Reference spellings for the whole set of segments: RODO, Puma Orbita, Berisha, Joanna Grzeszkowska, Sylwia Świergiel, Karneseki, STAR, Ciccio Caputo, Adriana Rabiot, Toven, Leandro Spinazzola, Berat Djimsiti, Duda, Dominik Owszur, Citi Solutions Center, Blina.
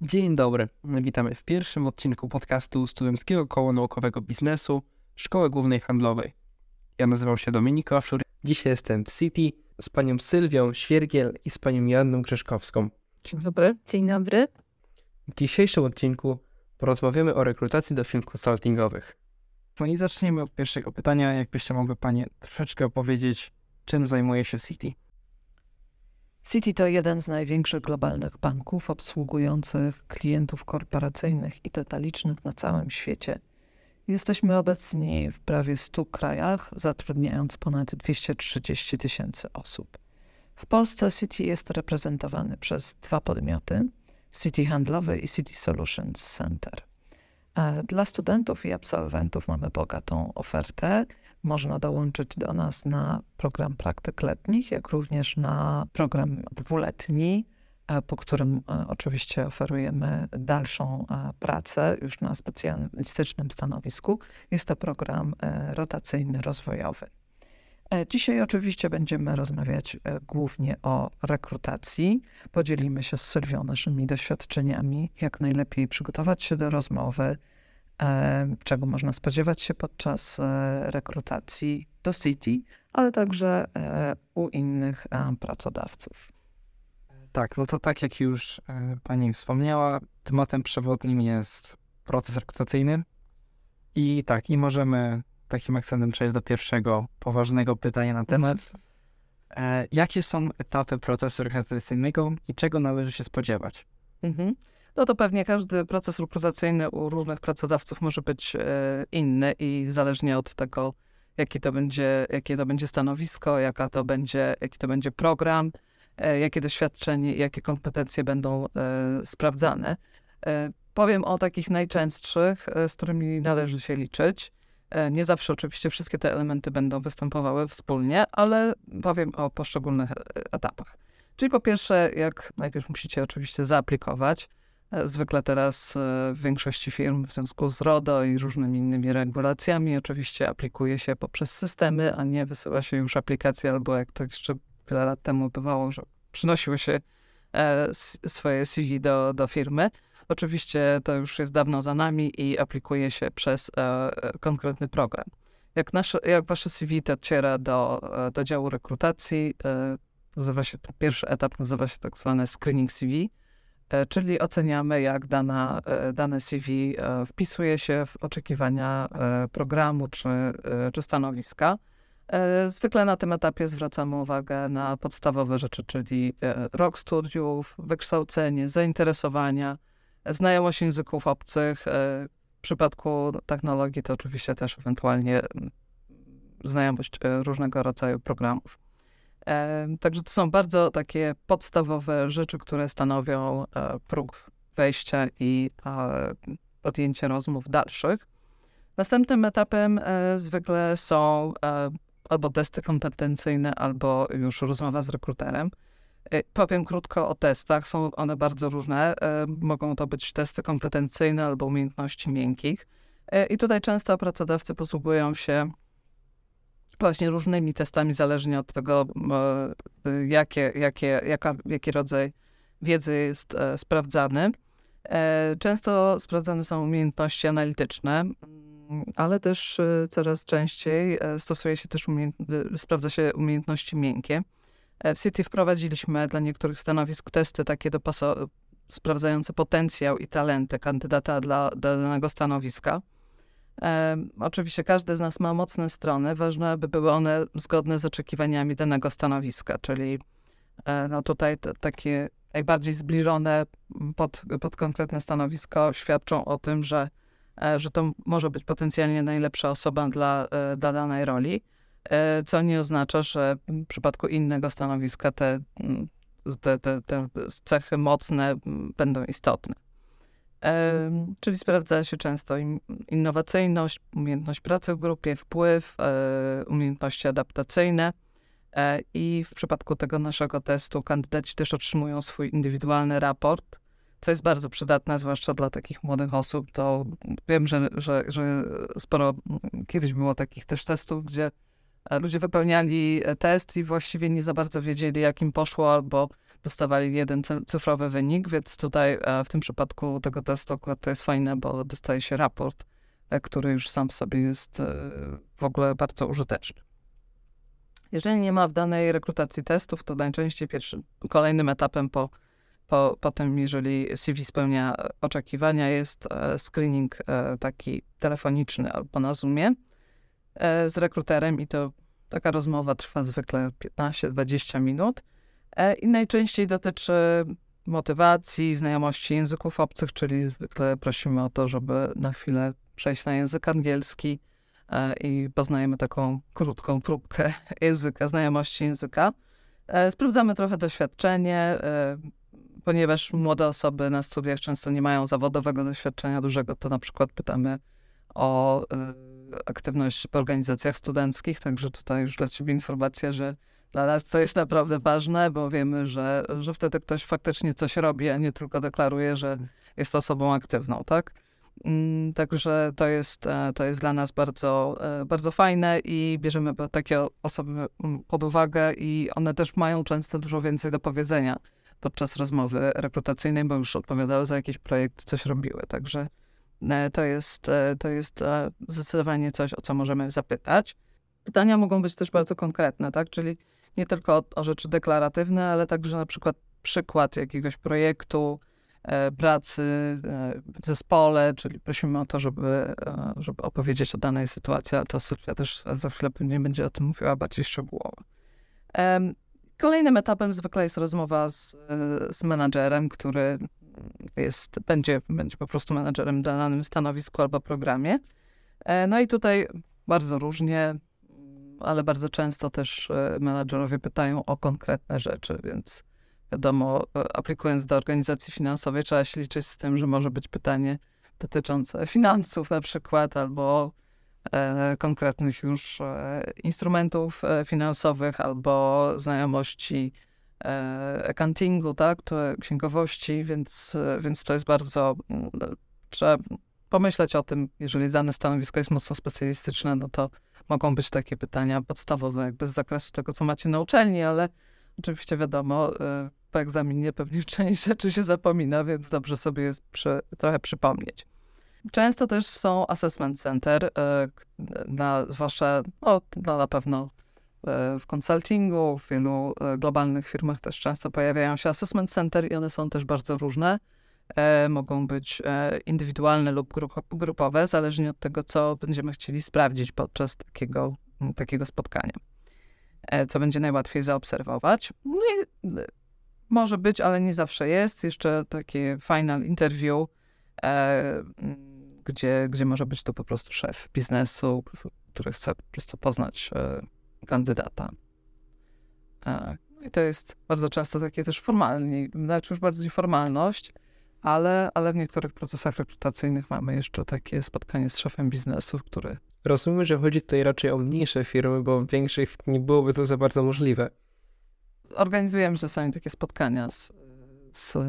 Dzień dobry, witamy w pierwszym odcinku podcastu Studenckiego Koła Naukowego Biznesu Szkoły Głównej Handlowej. Ja nazywam się Dominik Owszur. Dzisiaj jestem w Citi z panią Sylwią Świergiel i z panią Joanną Grzeszkowską. Dzień dobry. Dzień dobry. W dzisiejszym odcinku porozmawiamy o rekrutacji do firm konsultingowych. No i zaczniemy od pierwszego pytania. Jakbyście mogły panie troszeczkę opowiedzieć, czym zajmuje się Citi? Citi to jeden z największych globalnych banków obsługujących klientów korporacyjnych i detalicznych na całym świecie. Jesteśmy obecni w prawie 100 krajach, zatrudniając ponad 230 000 osób. W Polsce Citi jest reprezentowany przez dwa podmioty, Citi Handlowy i Citi Solutions Center. Dla studentów i absolwentów mamy bogatą ofertę. Można dołączyć do nas na program praktyk letnich, jak również na program dwuletni, po którym oczywiście oferujemy dalszą pracę już na specjalistycznym stanowisku. Jest to program rotacyjny, rozwojowy. Dzisiaj oczywiście będziemy rozmawiać głównie o rekrutacji. Podzielimy się z Sylwią naszymi doświadczeniami, jak najlepiej przygotować się do rozmowy, czego można spodziewać się podczas rekrutacji do Citi, ale także u innych pracodawców. Tak, no to tak jak już pani wspomniała, tematem przewodnim jest proces rekrutacyjny i tak, i możemy takim akcentem przejść do pierwszego poważnego pytania na temat. Jakie są etapy procesu rekrutacyjnego i czego należy się spodziewać? No to pewnie każdy proces rekrutacyjny u różnych pracodawców może być inny i zależnie od tego, jakie to będzie stanowisko, jaki to będzie program, jakie doświadczenie, jakie kompetencje będą sprawdzane. Powiem o takich najczęstszych, z którymi należy się liczyć. Nie zawsze oczywiście wszystkie te elementy będą występowały wspólnie, ale powiem o poszczególnych etapach. Czyli po pierwsze, najpierw musicie oczywiście zaaplikować. Zwykle teraz w większości firm w związku z RODO i różnymi innymi regulacjami oczywiście aplikuje się poprzez systemy, a nie wysyła się już aplikacje, albo jak to jeszcze wiele lat temu bywało, że przynosiły się swoje CV do firmy. Oczywiście to już jest dawno za nami i aplikuje się przez konkretny program. Jak wasze CV dociera do działu rekrutacji, pierwszy etap nazywa się tak zwany screening CV, czyli oceniamy, jak dane CV wpisuje się w oczekiwania programu czy stanowiska. Zwykle na tym etapie zwracamy uwagę na podstawowe rzeczy, czyli rok studiów, wykształcenie, zainteresowania, znajomość języków obcych. W przypadku technologii to oczywiście też ewentualnie znajomość różnego rodzaju programów. Także to są bardzo takie podstawowe rzeczy, które stanowią próg wejścia i podjęcie rozmów dalszych. Następnym etapem zwykle są albo testy kompetencyjne, albo już rozmowa z rekruterem. Powiem krótko o testach. Są one bardzo różne. Mogą to być testy kompetencyjne albo umiejętności miękkich. I tutaj często pracodawcy posługują się właśnie różnymi testami, zależnie od tego, jaki rodzaj wiedzy jest sprawdzany. Często sprawdzane są umiejętności analityczne, ale też coraz częściej sprawdza się umiejętności miękkie. W Citi wprowadziliśmy dla niektórych stanowisk testy takie sprawdzające potencjał i talenty kandydata dla danego stanowiska. Oczywiście każdy z nas ma mocne strony, ważne, aby były one zgodne z oczekiwaniami danego stanowiska, czyli tutaj takie najbardziej zbliżone pod konkretne stanowisko świadczą o tym, że to może być potencjalnie najlepsza osoba dla danej roli, co nie oznacza, że w przypadku innego stanowiska te cechy mocne będą istotne. Czyli sprawdza się często innowacyjność, umiejętność pracy w grupie, wpływ, umiejętności adaptacyjne i w przypadku tego naszego testu kandydaci też otrzymują swój indywidualny raport, co jest bardzo przydatne, zwłaszcza dla takich młodych osób. To wiem, że sporo kiedyś było takich też testów, gdzie ludzie wypełniali test i właściwie nie za bardzo wiedzieli, jak im poszło, albo dostawali jeden cyfrowy wynik, więc tutaj w tym przypadku tego testu akurat to jest fajne, bo dostaje się raport, który już sam w sobie jest w ogóle bardzo użyteczny. Jeżeli nie ma w danej rekrutacji testów, to najczęściej kolejnym etapem po tym, jeżeli CV spełnia oczekiwania, jest screening taki telefoniczny albo na Zoomie z rekruterem i to taka rozmowa trwa zwykle 15-20 minut i najczęściej dotyczy motywacji, znajomości języków obcych, czyli zwykle prosimy o to, żeby na chwilę przejść na język angielski i poznajemy taką krótką próbkę języka, znajomości języka. Sprawdzamy trochę doświadczenie, ponieważ młode osoby na studiach często nie mają zawodowego doświadczenia dużego, to na przykład pytamy o aktywność w organizacjach studenckich, także tutaj już dla ciebie informacja, że dla nas to jest naprawdę ważne, bo wiemy, że wtedy ktoś faktycznie coś robi, a nie tylko deklaruje, że jest osobą aktywną, tak? Także to jest dla nas bardzo, bardzo fajne i bierzemy takie osoby pod uwagę i one też mają często dużo więcej do powiedzenia podczas rozmowy rekrutacyjnej, bo już odpowiadały za jakiś projekt, coś robiły. Także to jest zdecydowanie coś, o co możemy zapytać. Pytania mogą być też bardzo konkretne, tak? Czyli nie tylko o rzeczy deklaratywne, ale także na przykład przykład jakiegoś projektu, pracy w zespole, czyli prosimy o to, żeby opowiedzieć o danej sytuacji, ale to Sylwia też za chwilę pewnie będzie o tym mówiła bardziej szczegółowo. Kolejnym etapem zwykle jest rozmowa z menadżerem, który będzie po prostu menadżerem na danym stanowisku albo programie. No i tutaj bardzo różnie, ale bardzo często też menadżerowie pytają o konkretne rzeczy, więc wiadomo, aplikując do organizacji finansowej trzeba się liczyć z tym, że może być pytanie dotyczące finansów na przykład albo konkretnych już instrumentów finansowych albo znajomości accountingu, tak, to księgowości, więc to jest bardzo... Trzeba pomyśleć o tym, jeżeli dane stanowisko jest mocno specjalistyczne, no to mogą być takie pytania podstawowe jakby z zakresu tego, co macie na uczelni, ale oczywiście wiadomo, po egzaminie pewnie część rzeczy się zapomina, więc dobrze sobie jest trochę przypomnieć. Często też są assessment center, zwłaszcza na pewno w konsultingu, w wielu globalnych firmach też często pojawiają się assessment center i one są też bardzo różne. Mogą być indywidualne lub grupowe, zależnie od tego, co będziemy chcieli sprawdzić podczas takiego spotkania. Co będzie najłatwiej zaobserwować. No i może być, ale nie zawsze jest. Jeszcze takie final interview, gdzie może być to po prostu szef biznesu, który chce po prostu poznać kandydata. No i to jest bardzo często takie też formalnie, znaczy już bardziej formalność, ale w niektórych procesach rekrutacyjnych mamy jeszcze takie spotkanie z szefem biznesu, który... Rozumiem, że chodzi tutaj raczej o mniejsze firmy, bo w większych nie byłoby to za bardzo możliwe. Organizujemy czasami takie spotkania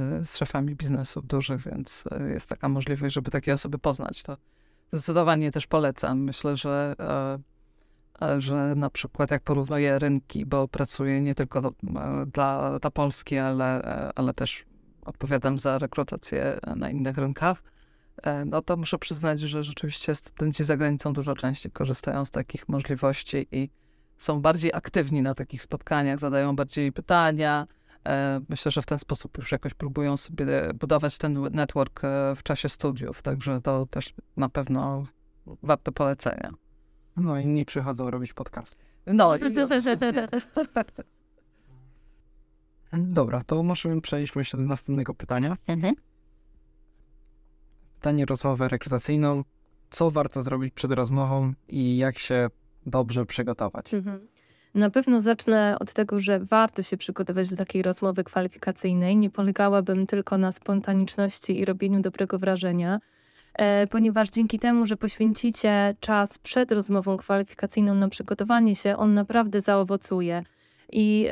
z szefami biznesów dużych, więc jest taka możliwość, żeby takie osoby poznać. To zdecydowanie też polecam. Myślę, że na przykład jak porównuję rynki, bo pracuję nie tylko dla Polski, ale też odpowiadam za rekrutację na innych rynkach, no to muszę przyznać, że rzeczywiście studenci za granicą dużo częściej korzystają z takich możliwości i są bardziej aktywni na takich spotkaniach, zadają bardziej pytania. Myślę, że w ten sposób już jakoś próbują sobie budować ten network w czasie studiów, także to też na pewno warte polecenia. No i nie przychodzą robić podcast. No i... Dobra, to możemy przejść myślę do następnego pytania. Pytanie rozmowę rekrutacyjną. Co warto zrobić przed rozmową i jak się dobrze przygotować? Na pewno zacznę od tego, że warto się przygotować do takiej rozmowy kwalifikacyjnej. Nie polegałabym tylko na spontaniczności i robieniu dobrego wrażenia, ponieważ dzięki temu, że poświęcicie czas przed rozmową kwalifikacyjną na przygotowanie się, on naprawdę zaowocuje. I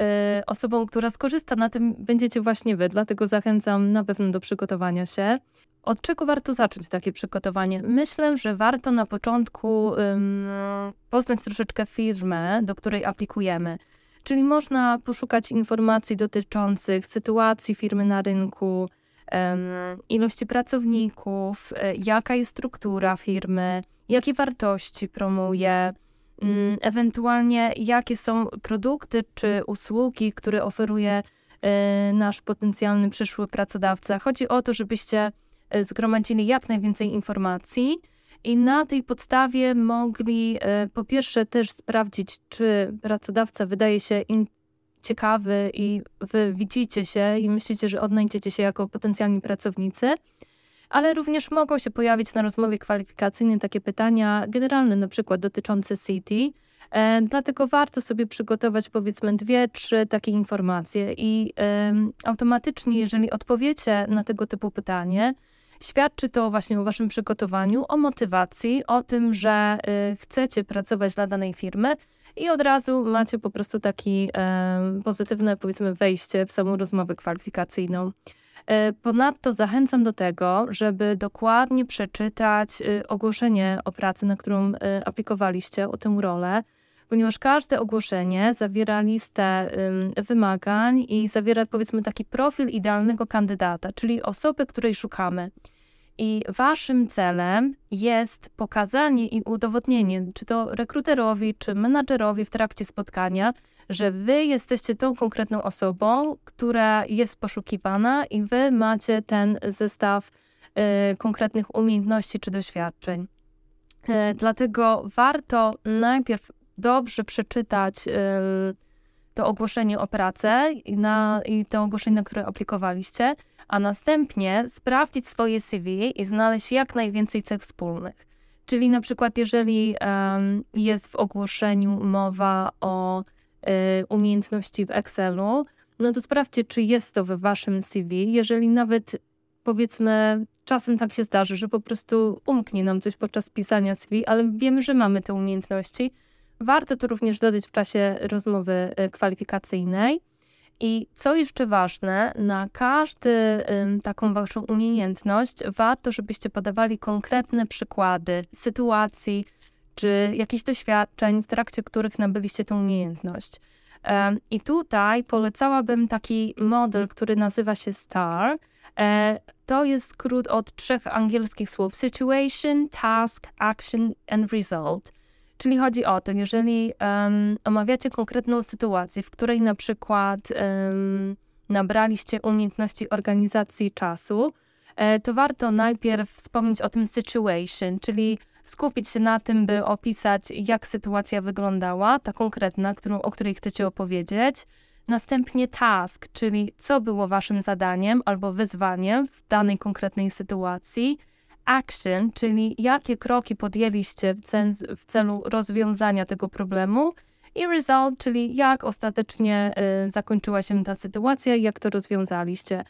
osobą, która skorzysta na tym, będziecie właśnie wy. Dlatego zachęcam na pewno do przygotowania się. Od czego warto zacząć takie przygotowanie? Myślę, że warto na początku poznać troszeczkę firmę, do której aplikujemy. Czyli można poszukać informacji dotyczących sytuacji firmy na rynku, ilości pracowników, jaka jest struktura firmy, jakie wartości promuje, ewentualnie jakie są produkty czy usługi, które oferuje nasz potencjalny przyszły pracodawca. Chodzi o to, żebyście zgromadzili jak najwięcej informacji i na tej podstawie mogli po pierwsze też sprawdzić, czy pracodawca wydaje się im ciekawy i wy widzicie się i myślicie, że odnajdziecie się jako potencjalni pracownicy, ale również mogą się pojawić na rozmowie kwalifikacyjnej takie pytania generalne, na przykład dotyczące Citi, dlatego warto sobie przygotować powiedzmy 2-3 takie informacje i automatycznie, jeżeli odpowiecie na tego typu pytanie, świadczy to właśnie o waszym przygotowaniu, o motywacji, o tym, że chcecie pracować dla danej firmy i od razu macie po prostu takie pozytywne, powiedzmy, wejście w samą rozmowę kwalifikacyjną. Ponadto zachęcam do tego, żeby dokładnie przeczytać ogłoszenie o pracy, na którą aplikowaliście, o tę rolę, ponieważ każde ogłoszenie zawiera listę wymagań i zawiera, powiedzmy, taki profil idealnego kandydata, czyli osoby, której szukamy. I waszym celem jest pokazanie i udowodnienie, czy to rekruterowi, czy menadżerowi w trakcie spotkania, że wy jesteście tą konkretną osobą, która jest poszukiwana i wy macie ten zestaw konkretnych umiejętności czy doświadczeń. Dlatego warto najpierw dobrze przeczytać to ogłoszenie o pracę i to ogłoszenie, na które aplikowaliście, a następnie sprawdzić swoje CV i znaleźć jak najwięcej cech wspólnych. Czyli na przykład jeżeli jest w ogłoszeniu mowa o umiejętności w Excelu, no to sprawdźcie, czy jest to w waszym CV. Jeżeli nawet, powiedzmy, czasem tak się zdarzy, że po prostu umknie nam coś podczas pisania CV, ale wiemy, że mamy te umiejętności, warto to również dodać w czasie rozmowy kwalifikacyjnej. I co jeszcze ważne, na każdą taką waszą umiejętność warto, żebyście podawali konkretne przykłady sytuacji czy jakichś doświadczeń, w trakcie których nabyliście tę umiejętność. I tutaj polecałabym taki model, który nazywa się STAR. To jest skrót od 3 angielskich słów: situation, task, action and result. Czyli chodzi o to, jeżeli omawiacie konkretną sytuację, w której na przykład nabraliście umiejętności organizacji czasu, to warto najpierw wspomnieć o tym situation, czyli skupić się na tym, by opisać, jak sytuacja wyglądała, ta konkretna, o której chcecie opowiedzieć. Następnie task, czyli co było waszym zadaniem albo wyzwaniem w danej konkretnej sytuacji. Action, czyli jakie kroki podjęliście w celu rozwiązania tego problemu, i result, czyli jak ostatecznie zakończyła się ta sytuacja i jak to rozwiązaliście.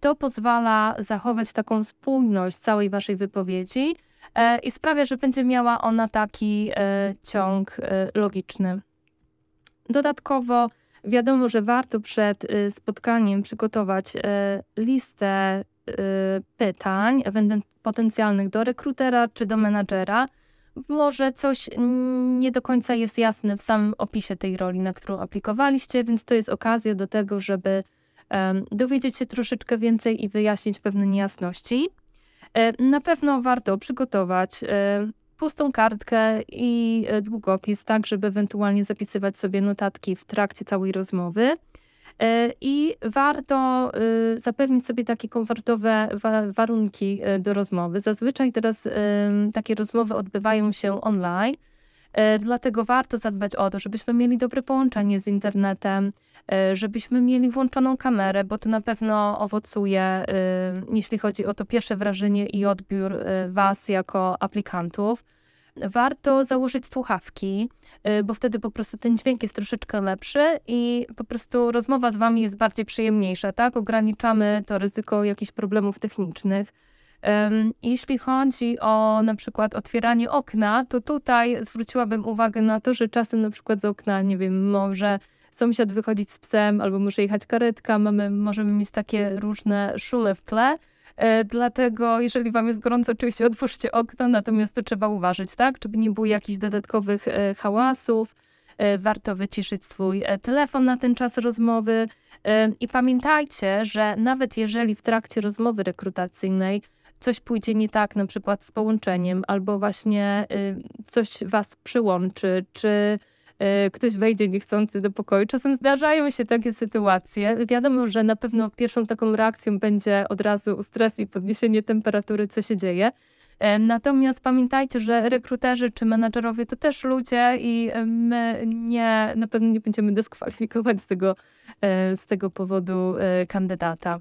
To pozwala zachować taką spójność całej waszej wypowiedzi i sprawia, że będzie miała ona taki ciąg logiczny. Dodatkowo wiadomo, że warto przed spotkaniem przygotować listę pytań potencjalnych do rekrutera czy do menadżera. Może coś nie do końca jest jasne w samym opisie tej roli, na którą aplikowaliście, więc to jest okazja do tego, żeby dowiedzieć się troszeczkę więcej i wyjaśnić pewne niejasności. Na pewno warto przygotować pustą kartkę i długopis, tak żeby ewentualnie zapisywać sobie notatki w trakcie całej rozmowy. I warto zapewnić sobie takie komfortowe warunki do rozmowy. Zazwyczaj teraz takie rozmowy odbywają się online, dlatego warto zadbać o to, żebyśmy mieli dobre połączenie z internetem, żebyśmy mieli włączoną kamerę, bo to na pewno owocuje, jeśli chodzi o to pierwsze wrażenie i odbiór was jako aplikantów. Warto założyć słuchawki, bo wtedy po prostu ten dźwięk jest troszeczkę lepszy i po prostu rozmowa z wami jest bardziej przyjemniejsza, tak? Ograniczamy to ryzyko jakichś problemów technicznych. Jeśli chodzi o na przykład otwieranie okna, to tutaj zwróciłabym uwagę na to, że czasem na przykład z okna, nie wiem, może sąsiad wychodzić z psem albo może jechać karetka, możemy mieć takie różne szumy w tle. Dlatego, jeżeli wam jest gorąco, oczywiście otwórzcie okno, natomiast to trzeba uważać, tak? Żeby nie było jakichś dodatkowych hałasów, warto wyciszyć swój telefon na ten czas rozmowy. I pamiętajcie, że nawet jeżeli w trakcie rozmowy rekrutacyjnej coś pójdzie nie tak, na przykład z połączeniem, albo właśnie coś was przyłączy, czy ktoś wejdzie niechcący do pokoju. Czasem zdarzają się takie sytuacje. Wiadomo, że na pewno pierwszą taką reakcją będzie od razu stres i podniesienie temperatury, co się dzieje. Natomiast pamiętajcie, że rekruterzy czy menadżerowie to też ludzie i my na pewno nie będziemy dyskwalifikować z tego powodu kandydata.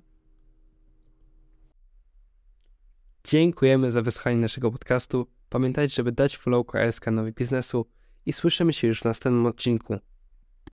Dziękujemy za wysłuchanie naszego podcastu. Pamiętajcie, żeby dać follow KS-kanowi biznesu i słyszymy się już w następnym odcinku.